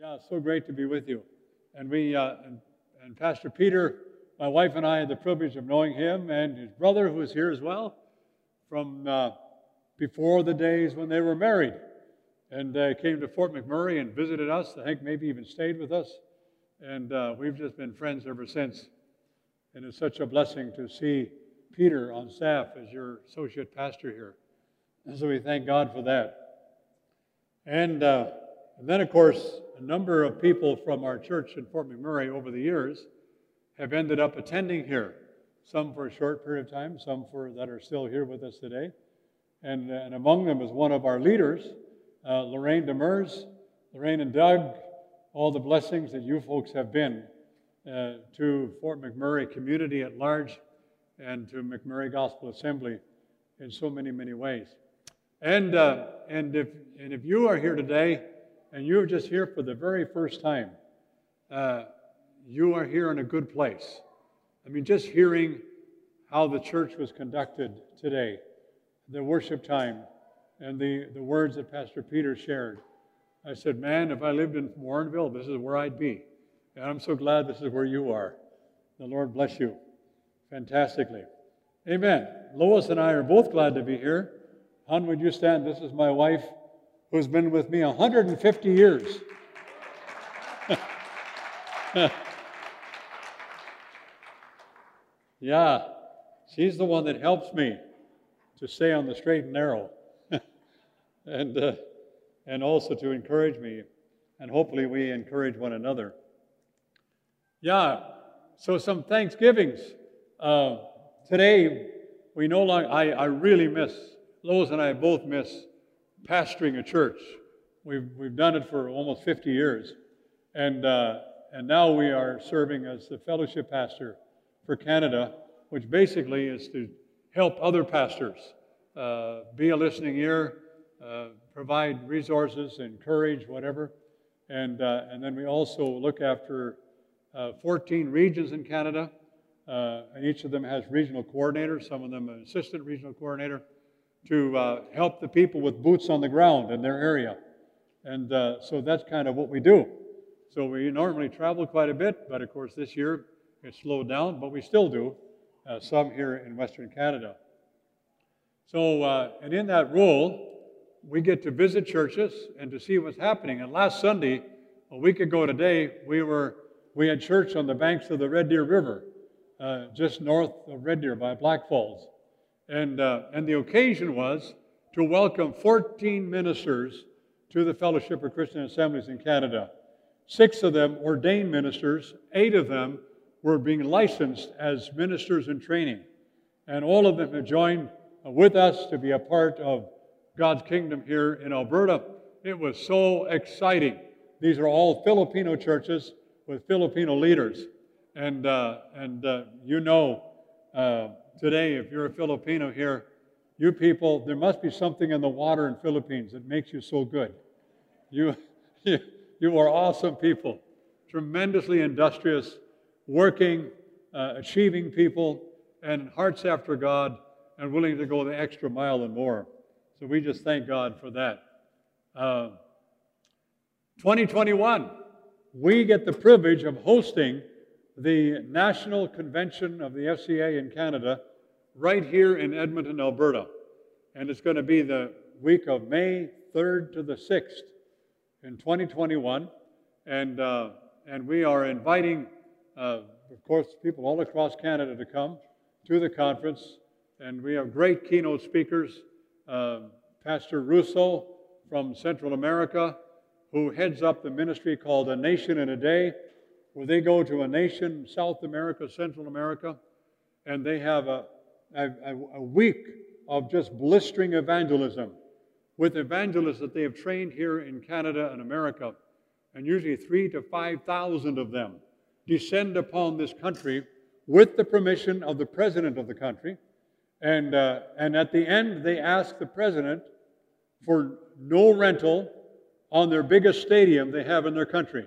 Yeah, it's so great to be with you. And we and Pastor Peter, my wife and I had the privilege of knowing him and his brother, who is here as well, from before the days when they were married. And they came to Fort McMurray and visited us. I think maybe even stayed with us. And we've just been friends ever since. And it's such a blessing to see Peter on staff as your associate pastor here. And so we thank God for that. And then, of course, a number of people from our church in Fort McMurray over the years have ended up attending here, some for a short period of time, some for that are still here with us today. And among them is one of our leaders, Lorraine Demers. Lorraine and Doug, all the blessings that you folks have been to Fort McMurray community at large and to McMurray Gospel Assembly in so many, many ways. And if you are here today and you're just here for the very first time, you are here in a good place. I mean, just hearing how the church was conducted today, the worship time, and the words that Pastor Peter shared. I said, man, if I lived in Warrenville, this is where I'd be. And I'm so glad this is where you are. The Lord bless you fantastically. Amen. Lois and I are both glad to be here. Hon, would you stand? This is my wife, who's been with me 150 years. Yeah, she's the one that helps me to stay on the straight and narrow, and also to encourage me, and hopefully we encourage one another. Yeah, so some Thanksgivings. Today, we no longer, I really miss. Lois and I both miss pastoring a church. We've done it for almost 50 years. And now we are serving as the fellowship pastor for Canada, which basically is to help other pastors be a listening ear, provide resources, encourage, whatever. And then we also look after 14 regions in Canada. And each of them has regional coordinators, some of them an assistant regional coordinator, to help the people with boots on the ground in their area. And so that's kind of what we do. So we normally travel quite a bit, but of course this year it slowed down, but we still do, some here in Western Canada. So, and in that role, we get to visit churches and to see what's happening. And last Sunday, a week ago today, we had church on the banks of the Red Deer River, just north of Red Deer by Black Falls. And the occasion was to welcome 14 ministers to the Fellowship of Christian Assemblies in Canada. 6 of them ordained ministers, 8 of them were being licensed as ministers in training. And all of them have joined with us to be a part of God's kingdom here in Alberta. It was so exciting. These are all Filipino churches with Filipino leaders. And you know, today, if you're a Filipino here, you people, there must be something in the water in Philippines that makes you so good. You are awesome people, tremendously industrious, working, achieving people, and hearts after God, and willing to go the extra mile and more. So we just thank God for that. 2021, we get the privilege of hosting the National Convention of the FCA in Canada right here in Edmonton, Alberta. And it's going to be the week of May 3rd to the 6th in 2021. And we are inviting, of course, people all across Canada to come to the conference. And we have great keynote speakers. Pastor Russo from Central America, who heads up the ministry called A Nation in a Day, where they go to a nation, South America, Central America, and they have a week of just blistering evangelism with evangelists that they have trained here in Canada and America, and usually 3,000 to 5,000 of them descend upon this country with the permission of the president of the country, and at the end they ask the president for no rental on their biggest stadium they have in their country,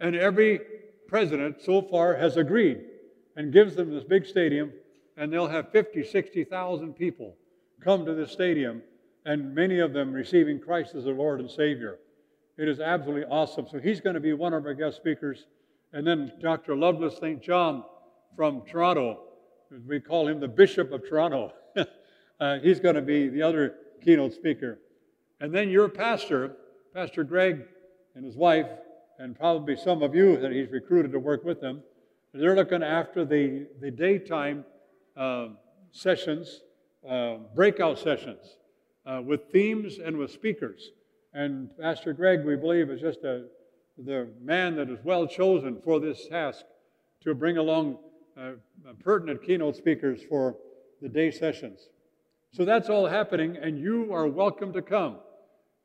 and every president so far has agreed and gives them this big stadium, and they'll have 50,000 to 60,000 people come to this stadium, and many of them receiving Christ as their Lord and Savior. It is absolutely awesome. So he's going to be one of our guest speakers. And then Dr. Loveless St. John from Toronto. We call him the Bishop of Toronto. He's going to be the other keynote speaker. And then your pastor, Pastor Greg and his wife, and probably some of you that he's recruited to work with them, they're looking after the daytime sessions, breakout sessions, with themes and with speakers. And Pastor Greg, we believe, is just the man that is well chosen for this task to bring along pertinent keynote speakers for the day sessions. So that's all happening, and you are welcome to come.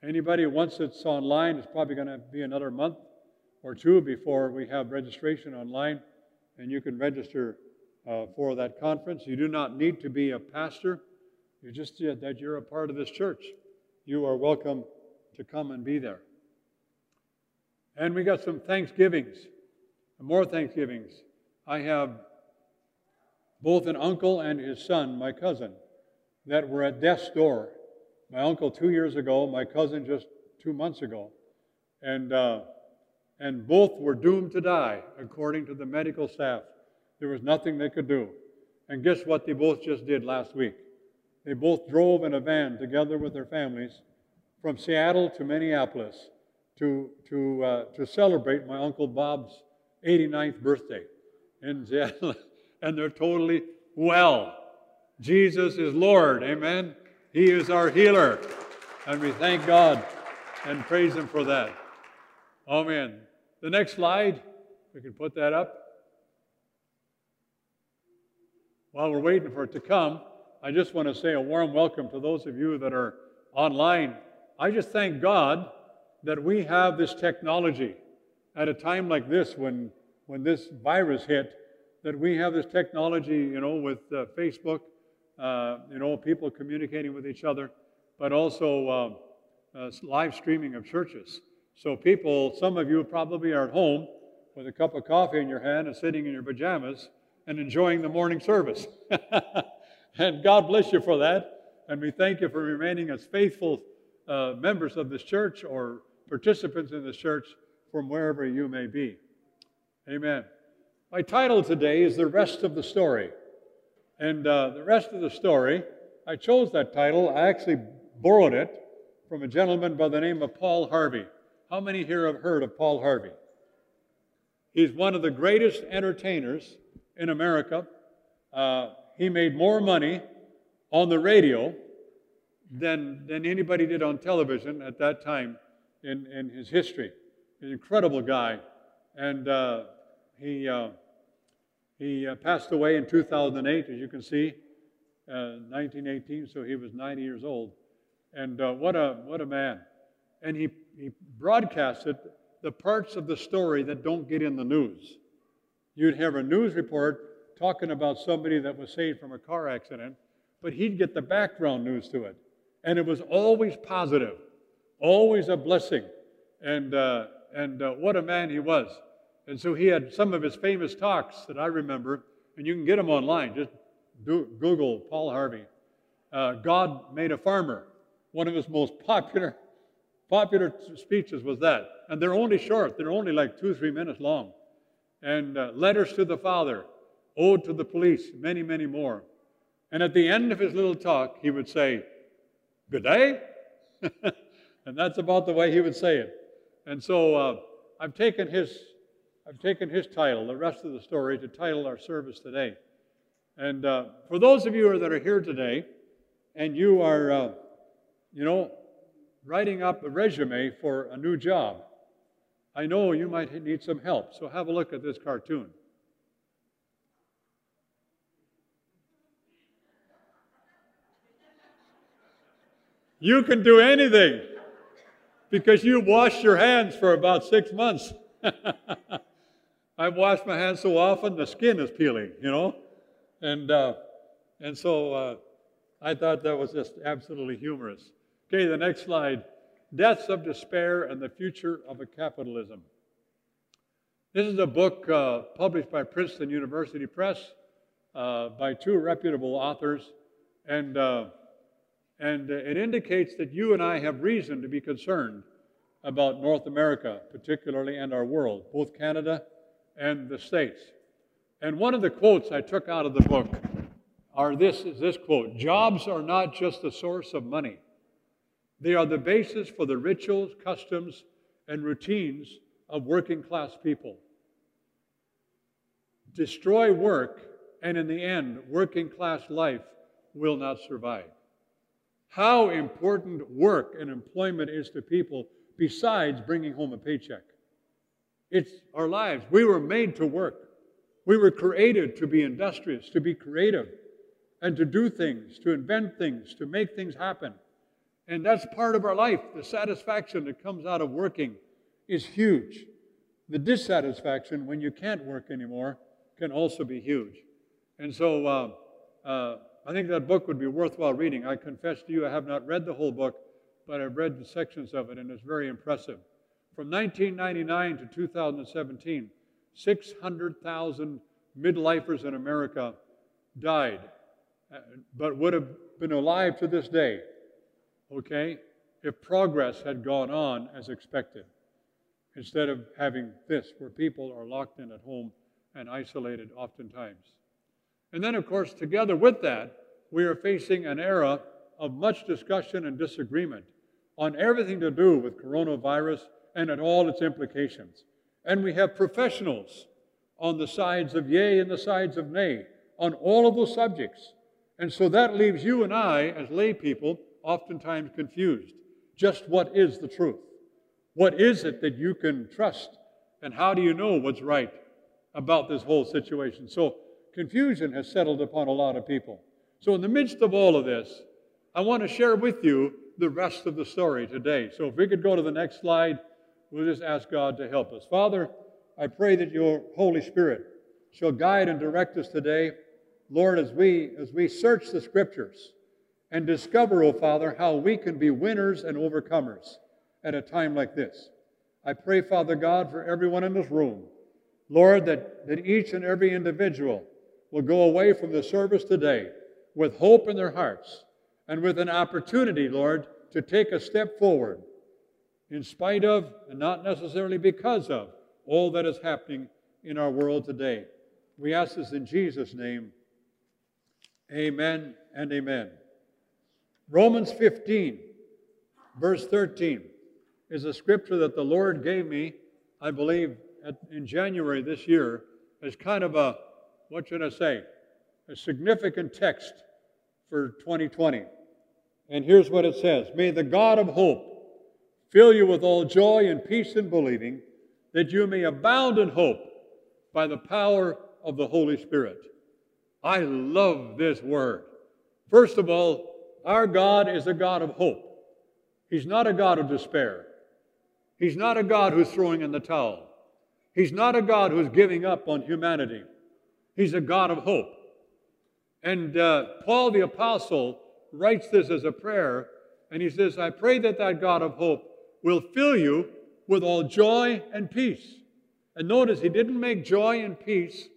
Anybody, once it's online, it's probably going to be another month or two before we have registration online, and you can register for that conference. You do not need to be a pastor. You just that you're a part of this church. You are welcome to come and be there. And we got some Thanksgivings, more Thanksgivings. I have both an uncle and his son, my cousin, that were at death's door. My uncle 2 years ago, my cousin just 2 months ago. And both were doomed to die, according to the medical staff. There was nothing they could do. And guess what they both just did last week? They both drove in a van together with their families from Seattle to Minneapolis to celebrate my Uncle Bob's 89th birthday in Seattle. And they're totally well. Jesus is Lord, amen? He is our healer, and we thank God and praise Him for that. Amen. The next slide, we can put that up. While we're waiting for it to come, I just want to say a warm welcome to those of you that are online. I just thank God that we have this technology at a time like this when this virus hit, that we have this technology, you know, with Facebook, you know, people communicating with each other, but also live streaming of churches. So people, some of you probably are at home with a cup of coffee in your hand and sitting in your pajamas and enjoying the morning service. And God bless you for that. And we thank you for remaining as faithful members of this church or participants in this church from wherever you may be. Amen. My title today is The Rest of the Story. And the rest of the story, I chose that title. I actually borrowed it from a gentleman by the name of Paul Harvey. How many here have heard of Paul Harvey? He's one of the greatest entertainers in America. He made more money on the radio than anybody did on television at that time in his history. An incredible guy. And he passed away in 2008, as you can see, 1918, so he was 90 years old. And what a man. And he broadcasted the parts of the story that don't get in the news. You'd have a news report talking about somebody that was saved from a car accident, but he'd get the background news to it. And it was always positive, always a blessing. And what a man he was. And so he had some of his famous talks that I remember, and you can get them online. Just Google Paul Harvey. God Made a Farmer. One of his most popular speeches was that. And they're only short. They're only like 2 or 3 minutes long. And Letters to the Father, Ode to the Police, many, many more. And at the end of his little talk, he would say, "Good day." And that's about the way he would say it. And so I've taken his title, The Rest of the Story, to title our service today. And for those of you that are here today, and you are, you know, writing up a resume for a new job, I know you might need some help. So have a look at this cartoon. You can do anything because you washed your hands for about 6 months. I've washed my hands so often, the skin is peeling, you know. And so I thought that was just absolutely humorous. Okay, the next slide. Deaths of Despair and the Future of a Capitalism. This is a book published by Princeton University Press by two reputable authors. And it indicates that you and I have reason to be concerned about North America, particularly, and our world, both Canada and the States. And one of the quotes I took out of the book is this quote: "Jobs are not just the source of money. They are the basis for the rituals, customs, and routines of working-class people. Destroy work, and in the end, working-class life will not survive." How important work and employment is to people besides bringing home a paycheck. It's our lives. We were made to work. We were created to be industrious, to be creative, and to do things, to invent things, to make things happen. And that's part of our life. The satisfaction that comes out of working is huge. The dissatisfaction when you can't work anymore can also be huge. And so I think that book would be worthwhile reading. I confess to you, I have not read the whole book, but I've read the sections of it, and it's very impressive. From 1999 to 2017, 600,000 midlifers in America died, but would have been alive to this day, okay, if progress had gone on as expected, instead of having this, where people are locked in at home and isolated oftentimes. And then, of course, together with that, we are facing an era of much discussion and disagreement on everything to do with coronavirus and at all its implications. And we have professionals on the sides of yay and the sides of nay on all of those subjects. And so that leaves you and I, as lay people, oftentimes confused. Just what is the truth? What is it that you can trust? And how do you know what's right about this whole situation? So confusion has settled upon a lot of people. So in the midst of all of this, I want to share with you the rest of the story today. So if we could go to the next slide, we'll just ask God to help us. Father, I pray that your Holy Spirit shall guide and direct us today, Lord, as we search the Scriptures and discover, oh Father, how we can be winners and overcomers at a time like this. I pray, Father God, for everyone in this room, Lord, that each and every individual will go away from the service today with hope in their hearts and with an opportunity, Lord, to take a step forward in spite of, and not necessarily because of, all that is happening in our world today. We ask this in Jesus' name. Amen and amen. Romans 15, verse 13, is a scripture that the Lord gave me, I believe, in January this year, as kind of a, what should I say, a significant text for 2020. And here's what it says: "May the God of hope fill you with all joy and peace in believing, that you may abound in hope by the power of the Holy Spirit." I love this word. First of all, our God is a God of hope. He's not a God of despair. He's not a God who's throwing in the towel. He's not a God who's giving up on humanity. He's a God of hope. And Paul the Apostle writes this as a prayer, and he says, "I pray that that God of hope will fill you with all joy and peace." And notice, he didn't make joy and peace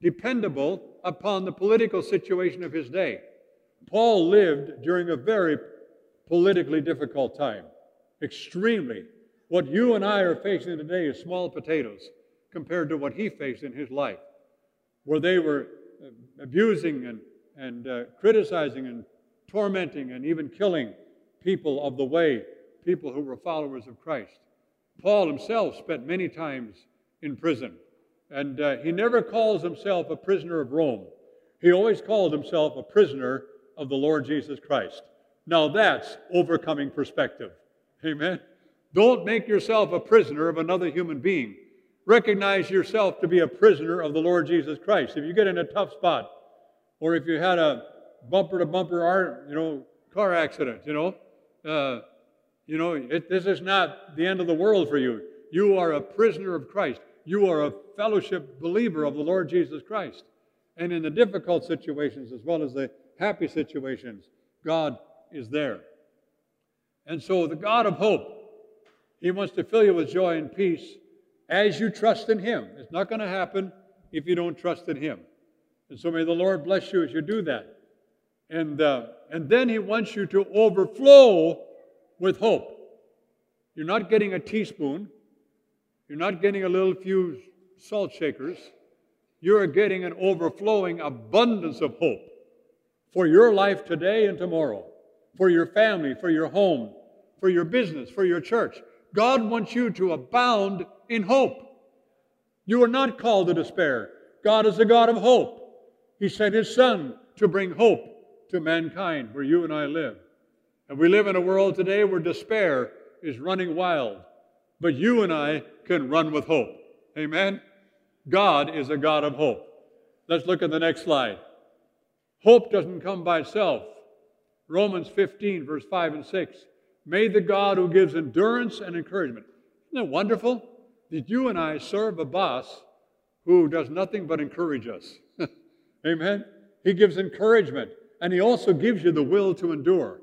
dependable upon the political situation of his day. Paul lived during a very politically difficult time, extremely. What you and I are facing today is small potatoes compared to what he faced in his life, where they were abusing and criticizing and tormenting and even killing people of the way, people who were followers of Christ. Paul himself spent many times in prison, and he never calls himself a prisoner of Rome. He always called himself a prisoner of the Lord Jesus Christ. Now that's overcoming perspective. Amen? Don't make yourself a prisoner of another human being. Recognize yourself to be a prisoner of the Lord Jesus Christ. If you get in a tough spot, or if you had a bumper-to-bumper, car accident, this is not the end of the world for you. You are a prisoner of Christ. You are a fellowship believer of the Lord Jesus Christ. And in the difficult situations as well as the happy situations, God is there. And so the God of hope, he wants to fill you with joy and peace as you trust in him. It's not going to happen if you don't trust in him. And so may the Lord bless you as you do that. And then he wants you to overflow with hope. You're not getting a teaspoon. You're not getting a little few salt shakers. You're getting an overflowing abundance of hope for your life today and tomorrow, for your family, for your home, for your business, for your church. God wants you to abound in hope. You are not called to despair. God is a God of hope. He sent His Son to bring hope to mankind where you and I live. And we live in a world today where despair is running wild. But you and I can run with hope. Amen? God is a God of hope. Let's look at the next slide. Hope doesn't come by itself. Romans 15, verse 5 and 6. May the God who gives endurance and encouragement. Isn't it wonderful that you and I serve a boss who does nothing but encourage us? Amen? He gives encouragement, and He also gives you the will to endure.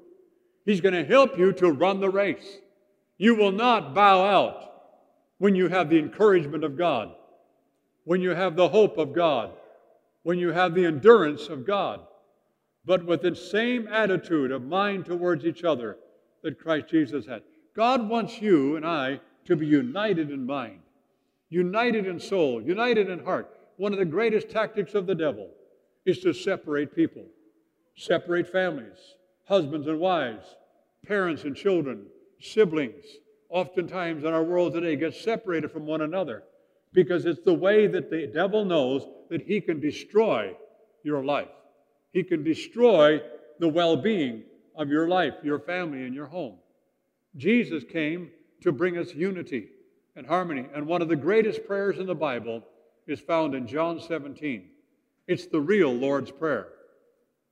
He's going to help you to run the race. You will not bow out when you have the encouragement of God, when you have the hope of God, when you have the endurance of God, but with the same attitude of mind towards each other that Christ Jesus had. God wants you and I to be united in mind, united in soul, united in heart. One of the greatest tactics of the devil is to separate people, separate families, husbands and wives, parents and children, siblings. Oftentimes in our world today get separated from one another because it's the way that the devil knows that he can destroy your life. He can destroy the well-being of your life, your family, and your home. Jesus came to bring us unity and harmony. And one of the greatest prayers in the Bible is found in John 17. It's the real Lord's Prayer.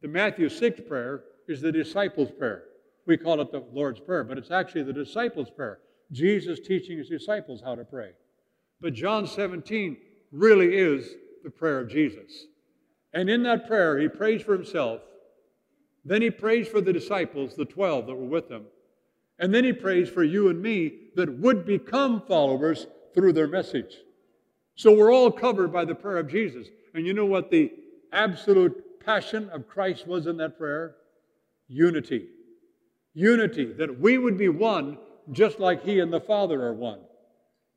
The Matthew 6 prayer is the disciples' prayer. We call it the Lord's Prayer, but it's actually the disciples' prayer. Jesus teaching His disciples how to pray. But John 17 really is the prayer of Jesus. And in that prayer, He prays for Himself. Then He prays for the disciples, the 12 that were with Him. And then He prays for you and me that would become followers through their message. So we're all covered by the prayer of Jesus. And you know what the absolute passion of Christ was in that prayer? Unity. Unity, that we would be one just like He and the Father are one.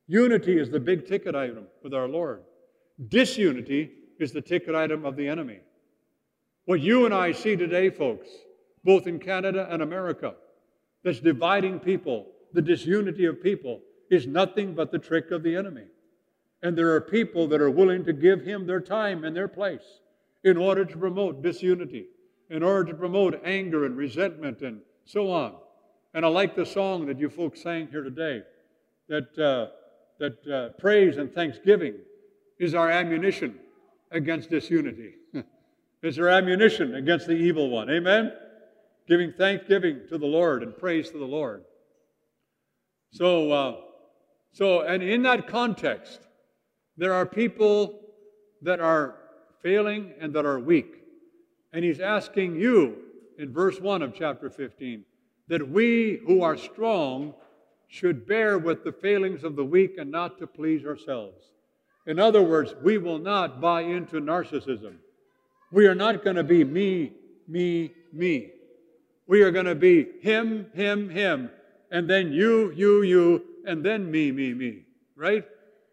Unity is the big ticket item with our Lord. Disunity is the ticket item of the enemy. What you and I see today, folks, both in Canada and America, that's dividing people, the disunity of people, is nothing but the trick of the enemy. And there are people that are willing to give him their time and their place in order to promote disunity, in order to promote anger and resentment and so on. And I like the song that you folks sang here today, that praise and thanksgiving is our ammunition against disunity. It's our ammunition against the evil one. Amen? Giving thanksgiving to the Lord and praise to the Lord. So and in that context, there are people that are failing and that are weak. And He's asking you, in verse 1 of chapter 15, that we who are strong should bear with the failings of the weak and not to please ourselves. In other words, we will not buy into narcissism. We are not going to be me, me, me. We are going to be him, him, him, and then you, you, you, and then me, me, me, right?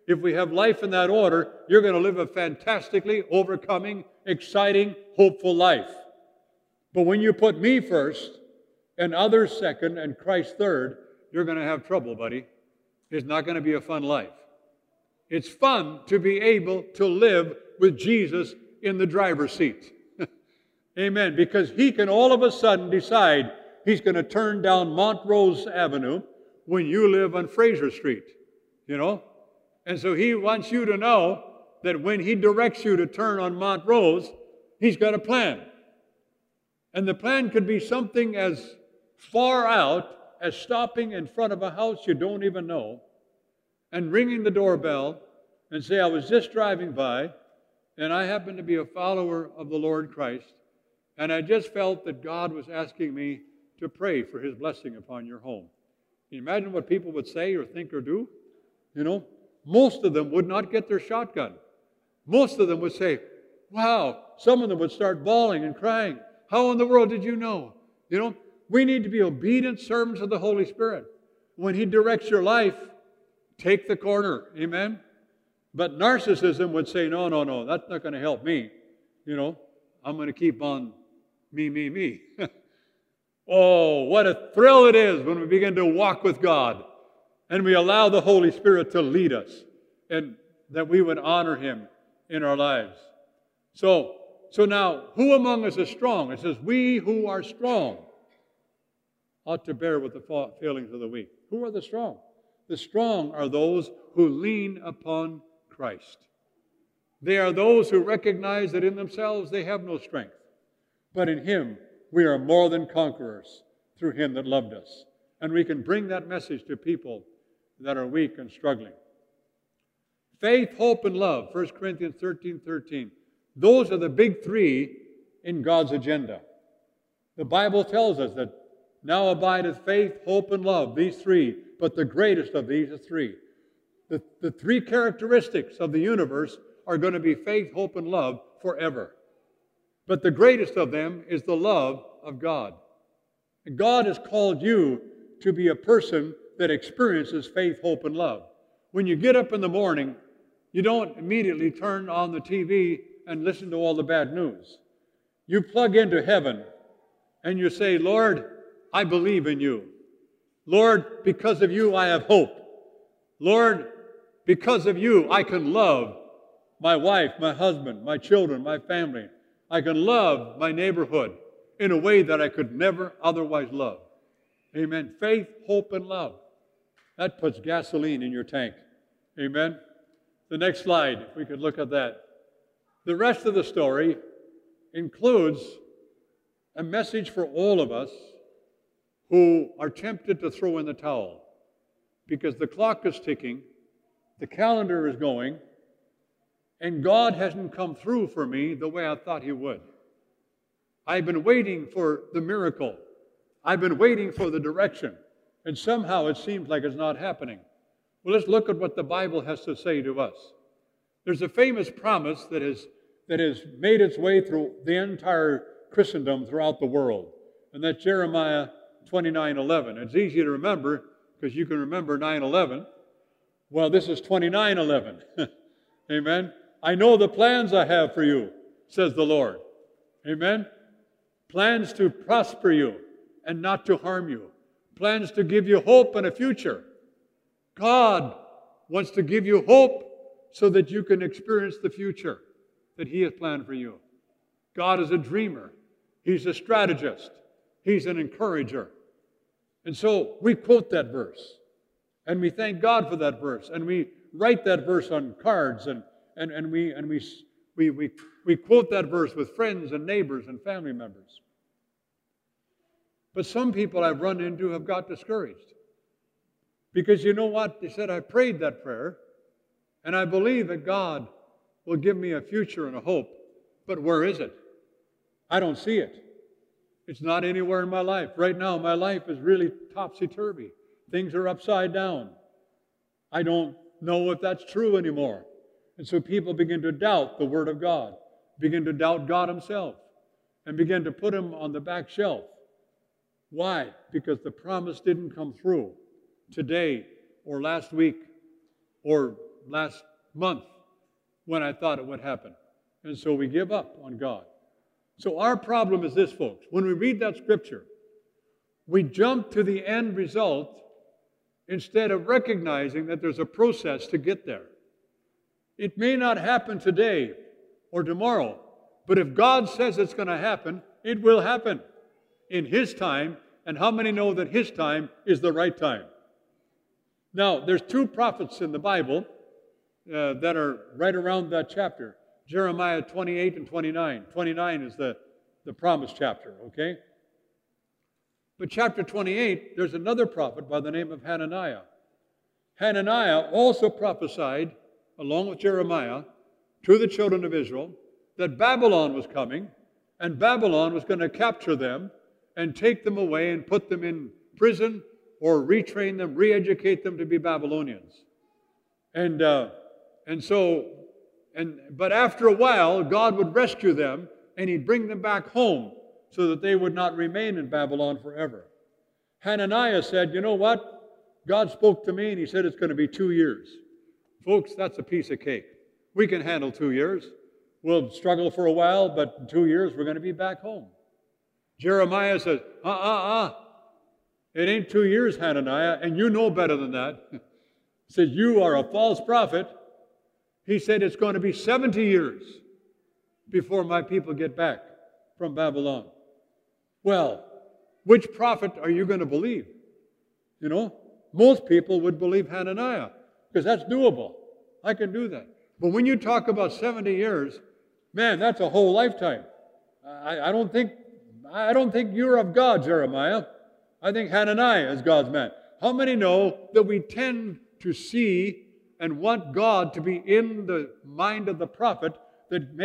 If we have life in that order, you're going to live a fantastically overcoming, exciting, hopeful life. But when you put me first, and others second, and Christ third, you're going to have trouble, buddy. It's not going to be a fun life. It's fun to be able to live with Jesus in the driver's seat. Amen. Because He can all of a sudden decide He's going to turn down Montrose Avenue when you live on Fraser Street, you know. And so He wants you to know that when He directs you to turn on Montrose, He's got a plan. And the plan could be something as far out as stopping in front of a house you don't even know and ringing the doorbell and say, I was just driving by and I happen to be a follower of the Lord Christ and I just felt that God was asking me to pray for His blessing upon your home. Can you imagine what people would say or think or do? You know, most of them would not get their shotgun. Most of them would say, wow, some of them would start bawling and crying. How in the world did you know? You know, we need to be obedient servants of the Holy Spirit. when He directs your life, take the corner. Amen? But narcissism would say, no, no, no, that's not going to help me. You know, I'm going to keep on me, me, me. Oh, what a thrill it is when we begin to walk with God and we allow the Holy Spirit to lead us and that we would honor Him in our lives. So now, who among us is strong? It says, we who are strong ought to bear with the failings of the weak. Who are the strong? The strong are those who lean upon Christ. They are those who recognize that in themselves they have no strength, but in Him we are more than conquerors through Him that loved us. And we can bring that message to people that are weak and struggling. Faith, hope, and love, 1 Corinthians 13:13. Those are the big three in God's agenda. The Bible tells us that now abideth faith, hope, and love, these three, but the greatest of these is three. The three characteristics of the universe are going to be faith, hope, and love forever. But the greatest of them is the love of God. God has called you to be a person that experiences faith, hope, and love. When you get up in the morning, you don't immediately turn on the TV and listen to all the bad news. You plug into heaven and you say, Lord, I believe in you. Lord, because of you, I have hope. Lord, because of you, I can love my wife, my husband, my children, my family. I can love my neighborhood in a way that I could never otherwise love. Amen. Faith, hope, and love. That puts gasoline in your tank. Amen. The next slide, if we could look at that. The rest of the story includes a message for all of us who are tempted to throw in the towel because the clock is ticking, the calendar is going, and God hasn't come through for me the way I thought He would. I've been waiting for the miracle. I've been waiting for the direction. And somehow it seems like it's not happening. Well, let's look at what the Bible has to say to us. There's a famous promise that has made its way through the entire Christendom throughout the world. And that's Jeremiah 29:11. It's easy to remember because you can remember 9:11. Well, this is 29:11. Amen. I know the plans I have for you, says the Lord. Amen? Plans to prosper you and not to harm you. Plans to give you hope and a future. God wants to give you hope so that you can experience the future that He has planned for you. God is a dreamer. He's a strategist. He's an encourager. And so we quote that verse. And we thank God for that verse. And we write that verse on cards and we quote that verse with friends and neighbors and family members. But some people I've run into have got discouraged. Because you know what? They said, I prayed that prayer, and I believe that God will give me a future and a hope, but where is it? I don't see it. It's not anywhere in my life. Right now, my life is really topsy-turvy. Things are upside down. I don't know if that's true anymore. And so people begin to doubt the Word of God, begin to doubt God Himself, and begin to put Him on the back shelf. Why? Because the promise didn't come through today or last week or last month when I thought it would happen. And so we give up on God. So our problem is this, folks. When we read that scripture, we jump to the end result instead of recognizing that there's a process to get there. It may not happen today or tomorrow, but if God says it's going to happen, it will happen in His time. And how many know that His time is the right time? Now, there's two prophets in the Bible that are right around that chapter, Jeremiah 28 and 29. 29 is the promise chapter, okay? But chapter 28, there's another prophet by the name of Hananiah. Hananiah also prophesied, along with Jeremiah, to the children of Israel, that Babylon was coming, and Babylon was going to capture them and take them away and put them in prison or retrain them, re-educate them to be Babylonians. But after a while, God would rescue them, and He'd bring them back home so that they would not remain in Babylon forever. Hananiah said, you know what? God spoke to me and he said it's going to be 2 years. Folks, that's a piece of cake. We can handle 2 years. We'll struggle for a while, but in 2 years we're going to be back home. Jeremiah says, it ain't 2 years, Hananiah, and you know better than that. He says, you are a false prophet. He said, it's going to be 70 years before my people get back from Babylon. Well, which prophet are you going to believe? You know, most people would believe Hananiah because that's doable. I can do that. But when you talk about 70 years, man, that's a whole lifetime. I don't think you're of God, Jeremiah. I think Hananiah is God's man. How many know that we tend to see and want God to be in the mind of the prophet that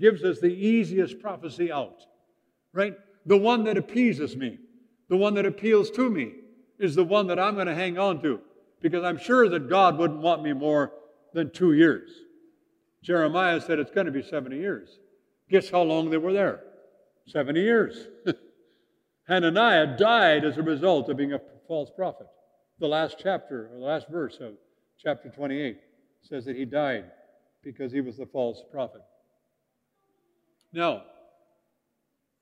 gives us the easiest prophecy out, right? The one that appeases me, the one that appeals to me is the one that I'm going to hang on to because I'm sure that God wouldn't want me more than 2 years. Jeremiah said it's going to be 70 years. Guess how long they were there? 70 years. Hananiah died as a result of being a false prophet. The last chapter, or the last verse of chapter 28 says that he died because he was the false prophet. Now,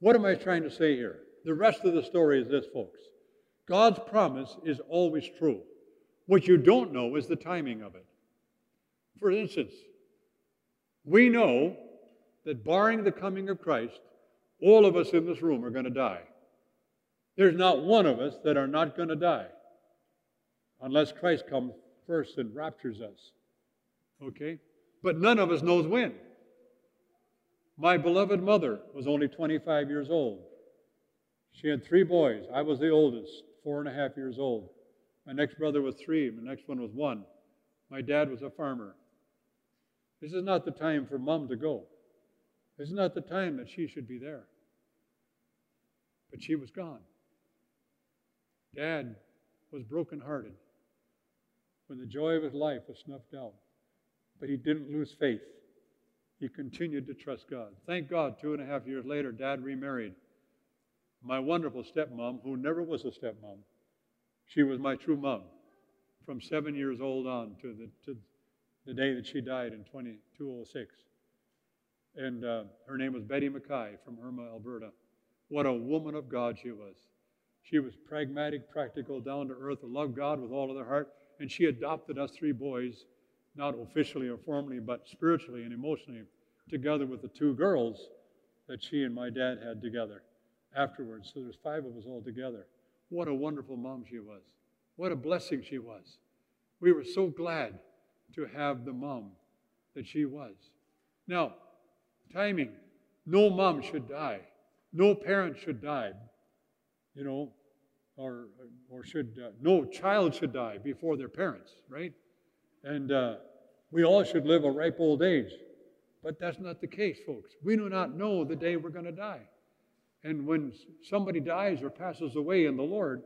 what am I trying to say here? The rest of the story is this, folks. God's promise is always true. What you don't know is the timing of it. For instance, we know that barring the coming of Christ, all of us in this room are going to die. There's not one of us that are not going to die unless Christ comes first and raptures us. Okay? But none of us knows when. My beloved mother was only 25 years old. She had 3 boys. I was the oldest, 4.5 years old. My next brother was 3. My next one was 1. My dad was a farmer. This is not the time for Mom to go. This is not the time that she should be there. But she was gone. Dad was brokenhearted when the joy of his life was snuffed out. But he didn't lose faith. He continued to trust God. Thank God, 2.5 years later, Dad remarried. My wonderful stepmom, who never was a stepmom, she was my true mom from 7 years old on to the day that she died in 2006. And her name was Betty McKay from Irma, Alberta. What a woman of God she was. She was pragmatic, practical, down to earth, loved God with all of their heart, and she adopted us 3 boys, not officially or formally, but spiritually and emotionally, together with the 2 girls that she and my dad had together afterwards. So there's 5 of us all together. What a wonderful mom she was. What a blessing she was. We were so glad to have the mom that she was. Now, timing. No mom should die. No parent should die, you know, or no child should die before their parents, right? And we all should live a ripe old age. But that's not the case, folks. We do not know the day we're going to die. And when somebody dies or passes away in the Lord,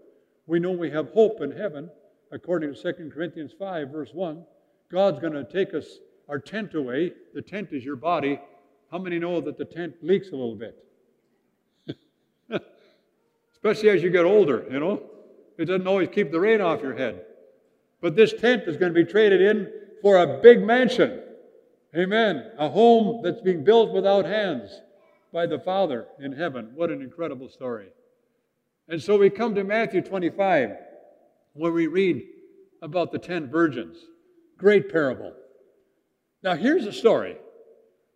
we know we have hope in heaven. According to 2 Corinthians 5, verse 1, God's going to take us our tent away. The tent is your body. How many know that the tent leaks a little bit? Especially as you get older, you know. It doesn't always keep the rain off your head. But this tent is going to be traded in for a big mansion. Amen. A home that's being built without hands by the Father in heaven. What an incredible story. And so we come to Matthew 25, where we read about the 10 virgins. Great parable. Now here's the story.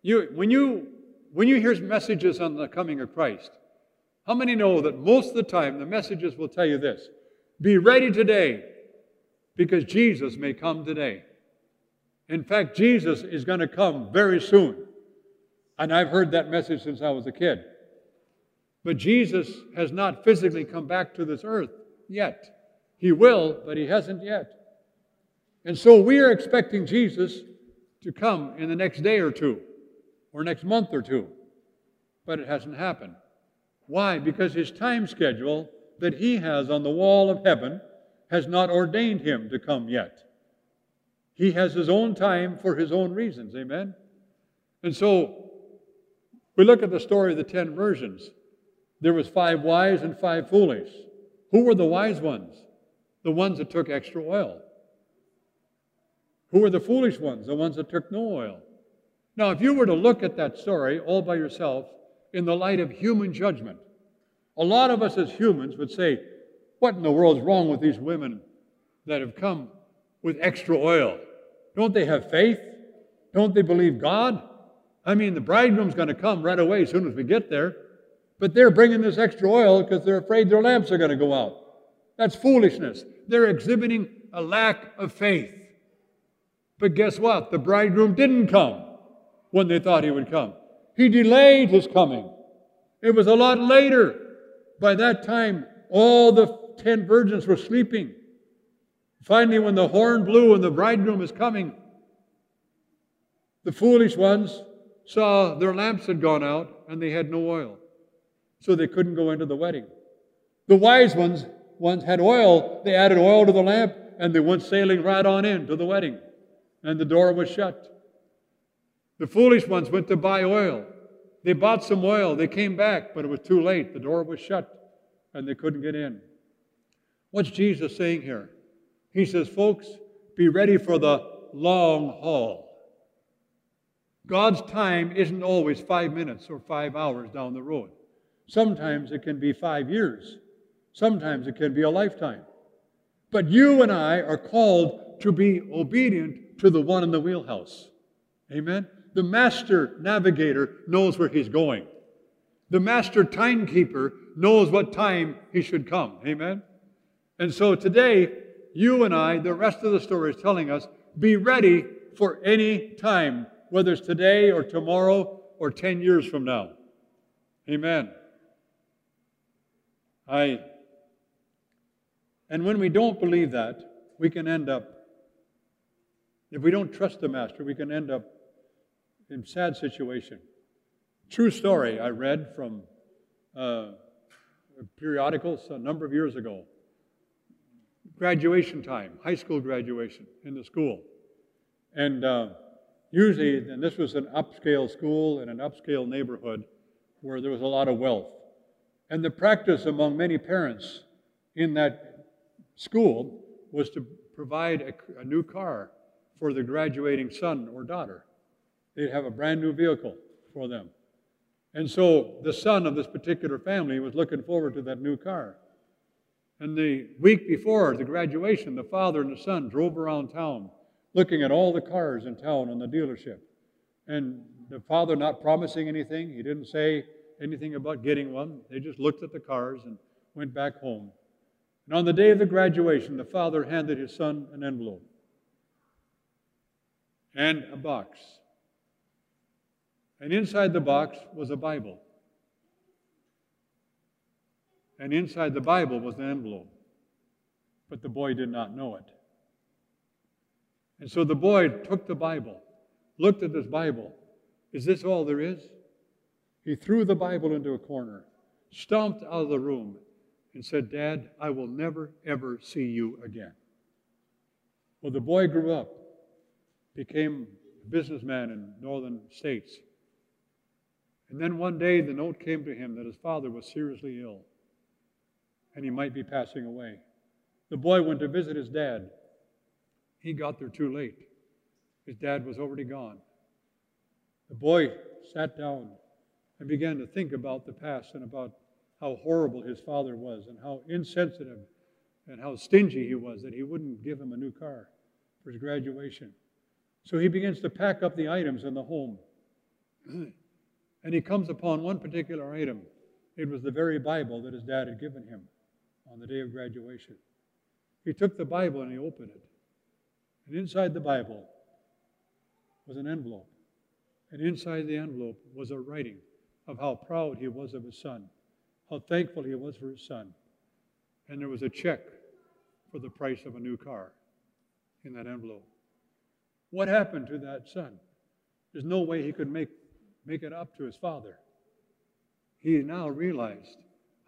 When you hear messages on the coming of Christ, how many know that most of the time the messages will tell you this? Be ready today, because Jesus may come today. In fact, Jesus is going to come very soon. And I've heard that message since I was a kid. But Jesus has not physically come back to this earth yet. He will, but he hasn't yet. And so we are expecting Jesus to come in the next day or two, or next month or two. But it hasn't happened. Why? Because his time schedule that he has on the wall of heaven has not ordained him to come yet. He has his own time for his own reasons. Amen? And so, we look at the story of the 10 virgins. There was 5 wise and 5 foolish. Who were the wise ones? the ones that took extra oil. Who were the foolish ones? The ones that took no oil. Now, if you were to look at that story all by yourself in the light of human judgment, a lot of us as humans would say, what in the world's wrong with these women that have come with extra oil? Don't they have faith? Don't they believe God? I mean, the bridegroom's going to come right away as soon as we get there, but they're bringing this extra oil because they're afraid their lamps are going to go out. That's foolishness. They're exhibiting a lack of faith. But guess what? The bridegroom didn't come when they thought he would come. He delayed his coming. It was a lot later. By that time, all the 10 virgins were sleeping. Finally, when the horn blew and the bridegroom is coming, the foolish ones saw their lamps had gone out and they had no oil, so they couldn't go into the wedding. The wise ones had oil. They added oil to the lamp and they went sailing right on in to the wedding, and the door was shut. The foolish ones went to buy oil. They bought some oil. They came back, but it was too late. The door was shut, and they couldn't get in. What's Jesus saying here? He says, folks, be ready for the long haul. God's time isn't always 5 minutes or 5 hours down the road. Sometimes it can be 5 years. Sometimes it can be a lifetime. But you and I are called to be obedient to the one in the wheelhouse. Amen? The master navigator knows where he's going. The master timekeeper knows what time he should come. Amen? And so today, you and I, the rest of the story is telling us, be ready for any time, whether it's today or tomorrow or 10 years from now. Amen. And when we don't believe that, we can end up, if we don't trust the master, we can end up in a sad situation. True story I read from periodicals a number of years ago. Graduation time, high school graduation in the school. And usually, and this was an upscale school in an upscale neighborhood where there was a lot of wealth. And the practice among many parents in that school was to provide a new car for the graduating son or daughter. They'd have a brand new vehicle for them. And so the son of this particular family was looking forward to that new car. And the week before the graduation, the father and the son drove around town looking at all the cars in town on the dealership. And the father not promising anything, he didn't say anything about getting one. They just looked at the cars and went back home. And on the day of the graduation, the father handed his son an envelope and a box. And inside the box was a Bible. And inside the Bible was an envelope. But the boy did not know it. And so the boy took the Bible, looked at this Bible. Is this all there is? He threw the Bible into a corner, stomped out of the room, and said, Dad, I will never, ever see you again. Well, the boy grew up, became a businessman in northern states. And then one day the note came to him that his father was seriously ill and he might be passing away. The boy went to visit his dad. He got there too late. His dad was already gone. The boy sat down and began to think about the past and about how horrible his father was and how insensitive and how stingy he was that he wouldn't give him a new car for his graduation. So he begins to pack up the items in the home. And he comes upon one particular item. It was the very Bible that his dad had given him on the day of graduation. He took the Bible and he opened it. And inside the Bible was an envelope. And inside the envelope was a writing of how proud he was of his son, how thankful he was for his son. And there was a check for the price of a new car in that envelope. What happened to that son? There's no way he could make it up to his father. He now realized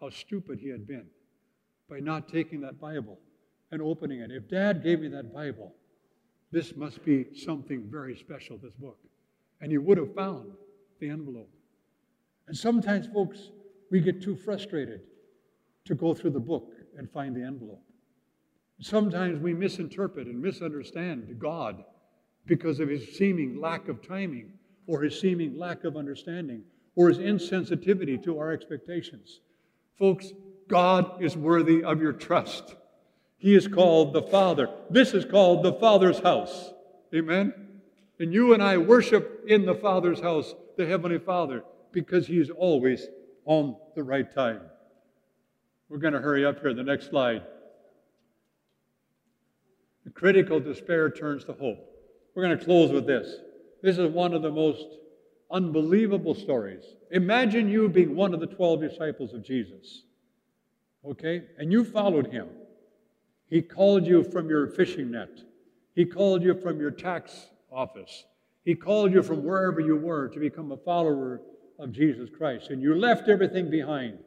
how stupid he had been by not taking that Bible and opening it. If Dad gave me that Bible, this must be something very special, this book. And he would have found the envelope. And sometimes, folks, we get too frustrated to go through the book and find the envelope. Sometimes we misinterpret and misunderstand God because of his seeming lack of timing, or his seeming lack of understanding, or his insensitivity to our expectations. Folks, God is worthy of your trust. He is called the Father. This is called the Father's house. Amen? And you and I worship in the Father's house, the Heavenly Father, because he is always on the right time. We're going to hurry up here. The next slide. The critical despair turns to hope. We're going to close with this. This is one of the most unbelievable stories. Imagine you being one of the 12 disciples of Jesus. Okay? And you followed him. He called you from your fishing net. He called you from your tax office. He called you from wherever you were to become a follower of Jesus Christ. And you left everything behind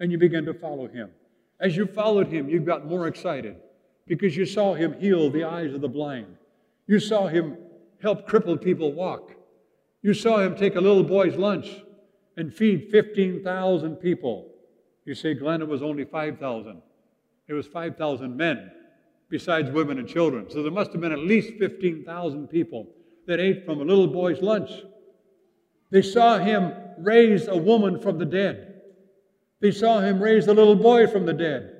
and you began to follow him. As you followed him, you got more excited because you saw him heal the eyes of the blind. You saw him help crippled people walk. You saw him take a little boy's lunch and feed 15,000 people. You say, Glenn, it was only 5,000. It was 5,000 men, besides women and children. So there must have been at least 15,000 people that ate from a little boy's lunch. They saw him raise a woman from the dead. They saw him raise a little boy from the dead.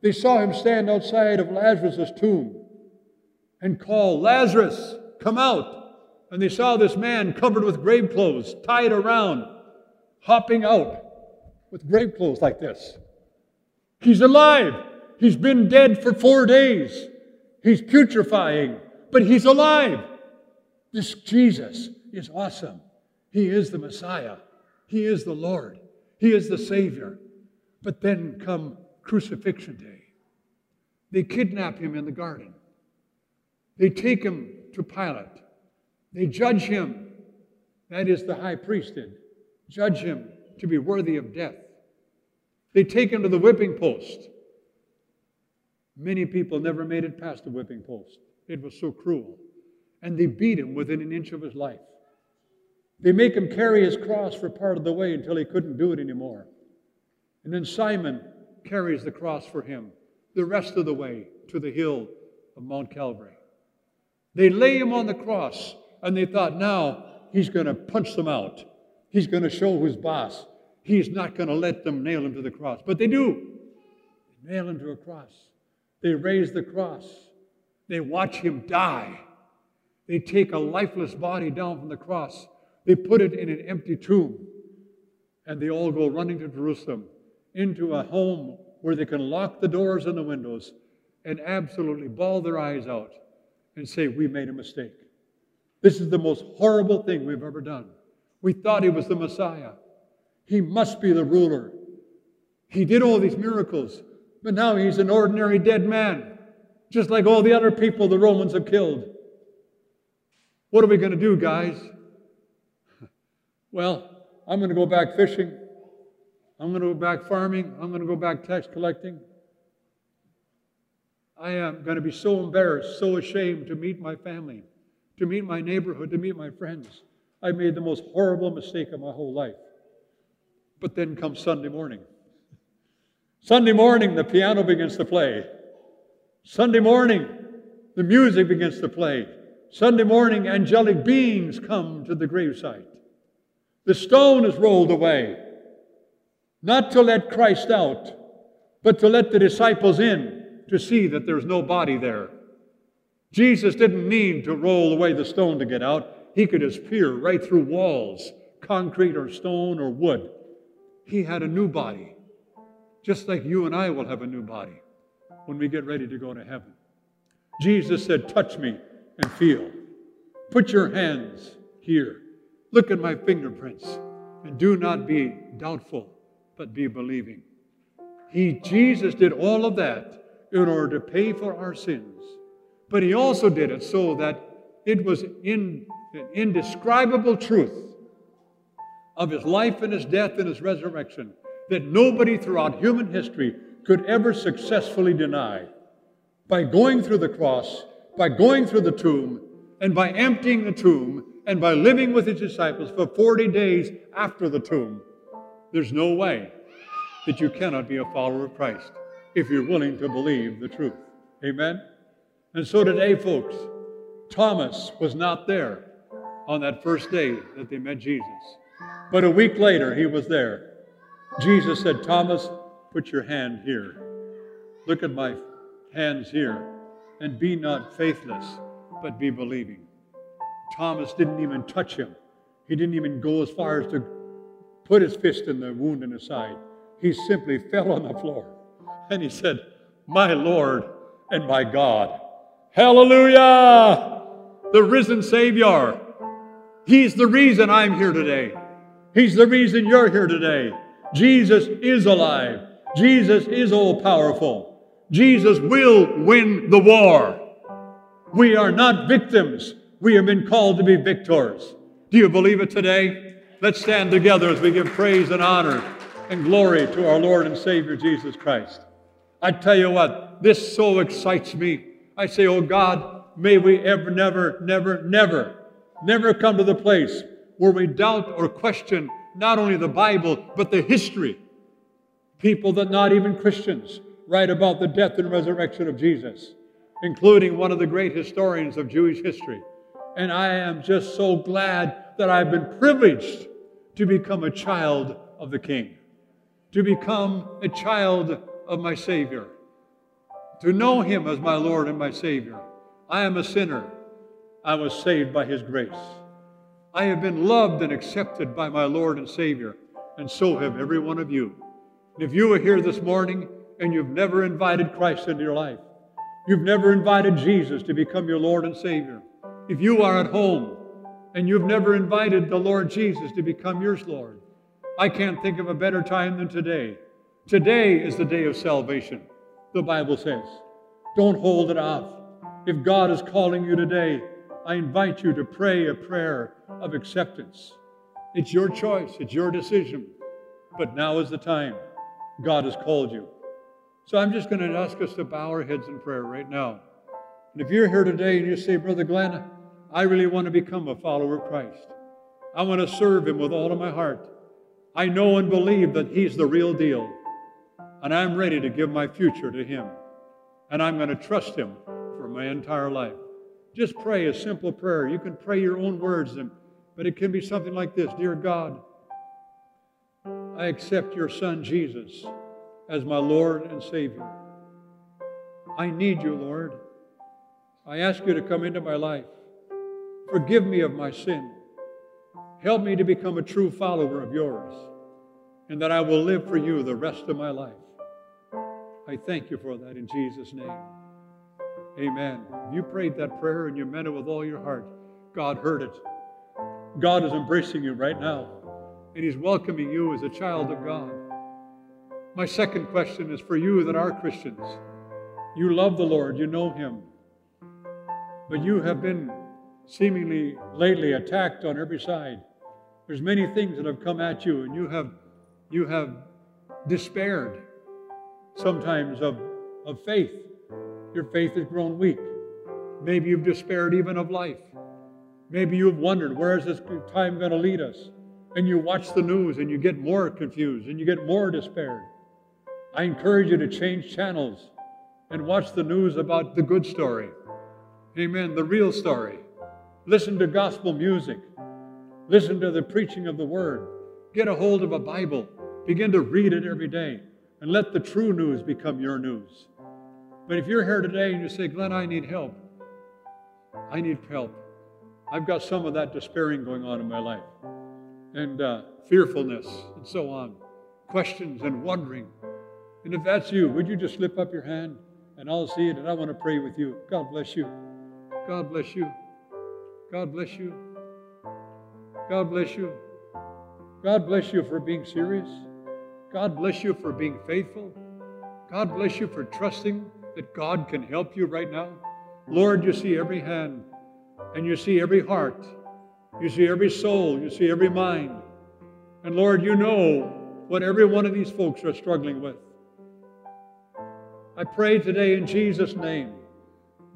They saw him stand outside of Lazarus' tomb and call, Lazarus, come out. And they saw this man covered with grave clothes, tied around, hopping out with grave clothes like this. He's alive. He's been dead for 4 days. He's putrefying, but he's alive. This Jesus is awesome. He is the Messiah. He is the Lord. He is the Savior. But then come crucifixion day. They kidnap him in the garden. They take him to Pilate. They judge him. That is, the high priest did. Judge him to be worthy of death. They take him to the whipping post. Many people never made it past the whipping post. It was so cruel. And they beat him within an inch of his life. They make him carry his cross for part of the way until he couldn't do it anymore. And then Simon carries the cross for him the rest of the way to the hill of Mount Calvary. They lay him on the cross, and they thought, now he's going to punch them out. He's going to show who's boss. He's not going to let them nail him to the cross. But they do. They nail him to a cross. They raise the cross. They watch him die. They take a lifeless body down from the cross. They put it in an empty tomb. And they all go running to Jerusalem, into a home where they can lock the doors and the windows and absolutely bawl their eyes out and say, we made a mistake. This is the most horrible thing we've ever done. We thought he was the Messiah. He must be the ruler. He did all these miracles, but now he's an ordinary dead man, just like all the other people the Romans have killed. What are we going to do, guys? Well, I'm going to go back fishing. I'm going to go back farming. I'm going to go back tax collecting. I am going to be so embarrassed, so ashamed to meet my family, to meet my neighborhood, to meet my friends. I made the most horrible mistake of my whole life. But then comes Sunday morning. Sunday morning, the piano begins to play. Sunday morning, the music begins to play. Sunday morning, angelic beings come to the gravesite. The stone is rolled away. Not to let Christ out, but to let the disciples in, to see that there's no body there. Jesus didn't need to roll away the stone to get out. He could just peer right through walls, concrete or stone or wood. He had a new body, just like you and I will have a new body when we get ready to go to heaven. Jesus said, touch me and feel. Put your hands here. Look at my fingerprints and do not be doubtful, but be believing. Jesus did all of that in order to pay for our sins. But he also did it so that it was an indescribable truth of his life and his death and his resurrection that nobody throughout human history could ever successfully deny. By going through the cross, by going through the tomb, and by emptying the tomb, and by living with his disciples for 40 days after the tomb, there's no way that you cannot be a follower of Christ if you're willing to believe the truth. Amen? And so today, folks, Thomas was not there on that first day that they met Jesus. But a week later, he was there. Jesus said, Thomas, put your hand here. Look at my hands here. And be not faithless, but be believing. Thomas didn't even touch him. He didn't even go as far as to put his fist in the wound in his side. He simply fell on the floor. And he said, my Lord and my God. Hallelujah! The risen Savior. He's the reason I'm here today. He's the reason you're here today. Jesus is alive. Jesus is all-powerful. Jesus will win the war. We are not victims. We have been called to be victors. Do you believe it today? Let's stand together as we give praise and honor and glory to our Lord and Savior, Jesus Christ. I tell you what, this so excites me. I say, oh God, may we ever, never come to the place where we doubt or question not only the Bible, but the history. People that not even Christians write about the death and resurrection of Jesus, including one of the great historians of Jewish history. And I am just so glad that I've been privileged to become a child of the King, to become a child of my Savior, to know Him as my Lord and my Savior. I am a sinner. I was saved by His grace. I have been loved and accepted by my Lord and Savior, and so have every one of you. And if you were here this morning and you've never invited Christ into your life, you've never invited Jesus to become your Lord and Savior, if you are at home and you've never invited the Lord Jesus to become your Lord, I can't think of a better time than today. Today is the day of salvation, the Bible says. Don't hold it off. If God is calling you today, I invite you to pray a prayer of acceptance. It's your choice. It's your decision. But now is the time. God has called you. So I'm just going to ask us to bow our heads in prayer right now. And if you're here today and you say, Brother Glenn, I really want to become a follower of Christ. I want to serve Him with all of my heart. I know and believe that He's the real deal. And I'm ready to give my future to Him. And I'm going to trust Him for my entire life. Just pray a simple prayer. You can pray your own words, but it can be something like this. Dear God, I accept your Son, Jesus, as my Lord and Savior. I need you, Lord. I ask you to come into my life. Forgive me of my sin. Help me to become a true follower of yours, and that I will live for you the rest of my life. I thank you for that in Jesus' name. Amen. If you prayed that prayer and you meant it with all your heart, God heard it. God is embracing you right now, and He's welcoming you as a child of God. My second question is for you that are Christians. You love the Lord, you know Him, but you have been seemingly lately attacked on every side. There's many things that have come at you, and you have despaired sometimes of faith. Your faith has grown weak. Maybe you've despaired even of life. Maybe you've wondered, where is this time going to lead us? And you watch the news and you get more confused and you get more despaired. I encourage you to change channels and watch the news about the good story. Amen, the real story. Listen to gospel music. Listen to the preaching of the Word. Get a hold of a Bible. Begin to read it every day and let the true news become your news. But if you're here today and you say, Glenn, I need help. I need help. I've got some of that despairing going on in my life, and fearfulness and so on, questions and wondering. And if that's you, would you just lift up your hand and I'll see it and I want to pray with you. God bless you. God bless you. God bless you. God bless you. God bless you for being serious. God bless you for being faithful. God bless you for trusting that God can help you right now. Lord, you see every hand, and you see every heart. You see every soul. You see every mind. And Lord, you know what every one of these folks are struggling with. I pray today in Jesus' name,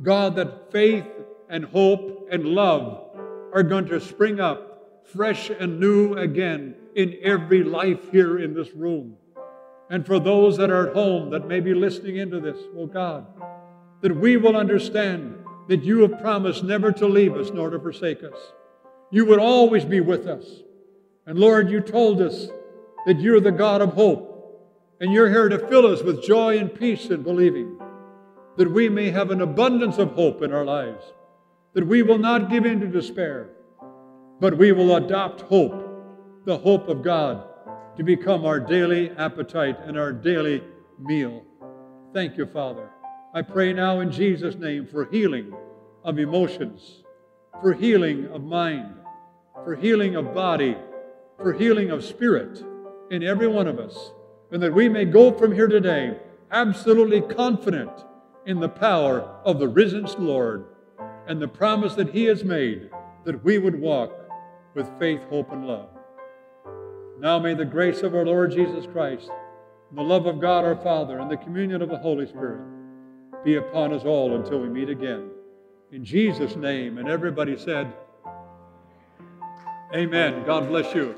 God, that faith and hope and love are going to spring up fresh and new again in every life here in this room. And for those that are at home that may be listening into this, oh God, that we will understand that you have promised never to leave us nor to forsake us. You would always be with us. And Lord, you told us that you're the God of hope, and you're here to fill us with joy and peace in believing, that we may have an abundance of hope in our lives, that we will not give in to despair, but we will adopt hope, the hope of God, to become our daily appetite and our daily meal. Thank you, Father. I pray now in Jesus' name for healing of emotions, for healing of mind, for healing of body, for healing of spirit in every one of us, and that we may go from here today absolutely confident in the power of the risen Lord and the promise that he has made that we would walk with faith, hope, and love. Now may the grace of our Lord Jesus Christ, and the love of God our Father, and the communion of the Holy Spirit be upon us all until we meet again. In Jesus' name, and everybody said, Amen. God bless you.